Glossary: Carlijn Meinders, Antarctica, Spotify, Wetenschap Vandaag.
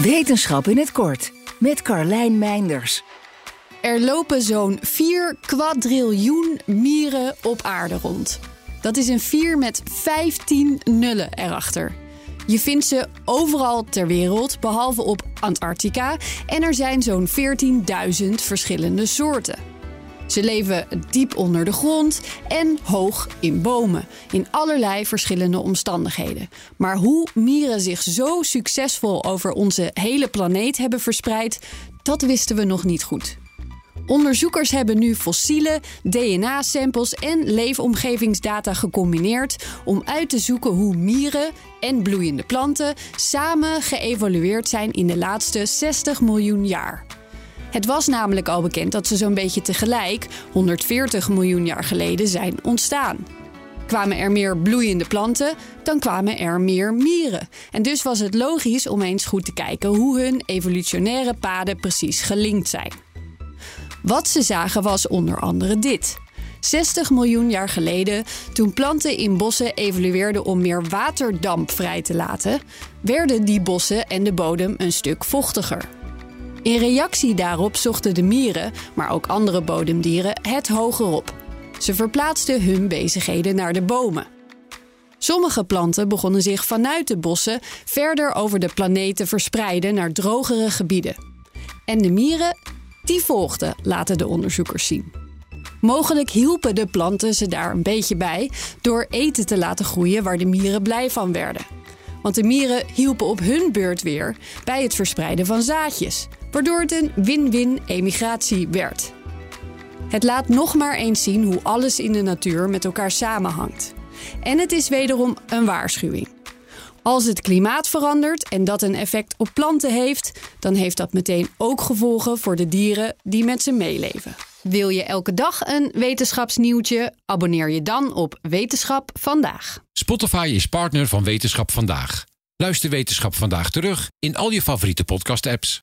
is. Wetenschap in het kort met Carlijn Meinders. Er lopen zo'n 4 kwadriljoen mieren op aarde rond. Dat is een 4 met 15 nullen erachter. Je vindt ze overal ter wereld, behalve op Antarctica. En er zijn zo'n 14.000 verschillende soorten. Ze leven diep onder de grond en hoog in bomen. In allerlei verschillende omstandigheden. Maar hoe mieren zich zo succesvol over onze hele planeet hebben verspreid, dat wisten we nog niet goed. Onderzoekers hebben nu fossielen, DNA-samples en leefomgevingsdata gecombineerd om uit te zoeken hoe mieren en bloeiende planten samen geëvolueerd zijn in de laatste 60 miljoen jaar. Het was namelijk al bekend dat ze zo'n beetje tegelijk, 140 miljoen jaar geleden, zijn ontstaan. Kwamen er meer bloeiende planten, dan kwamen er meer mieren. En dus was het logisch om eens goed te kijken hoe hun evolutionaire paden precies gelinkt zijn. Wat ze zagen was onder andere dit. 60 miljoen jaar geleden, toen planten in bossen evolueerden om meer waterdamp vrij te laten, werden die bossen en de bodem een stuk vochtiger. In reactie daarop zochten de mieren, maar ook andere bodemdieren, het hoger op. Ze verplaatsten hun bezigheden naar de bomen. Sommige planten begonnen zich vanuit de bossen verder over de planeet te verspreiden naar drogere gebieden. En de mieren, die volgden, laten de onderzoekers zien. Mogelijk hielpen de planten ze daar een beetje bij door eten te laten groeien waar de mieren blij van werden. Want de mieren hielpen op hun beurt weer bij het verspreiden van zaadjes, waardoor het een win-win emigratie werd. Het laat nog maar eens zien hoe alles in de natuur met elkaar samenhangt. En het is wederom een waarschuwing. Als het klimaat verandert en dat een effect op planten heeft, dan heeft dat meteen ook gevolgen voor de dieren die met ze meeleven. Wil je elke dag een wetenschapsnieuwtje? Abonneer je dan op Wetenschap Vandaag. Spotify is partner van Wetenschap Vandaag. Luister Wetenschap Vandaag terug in al je favoriete podcast-apps.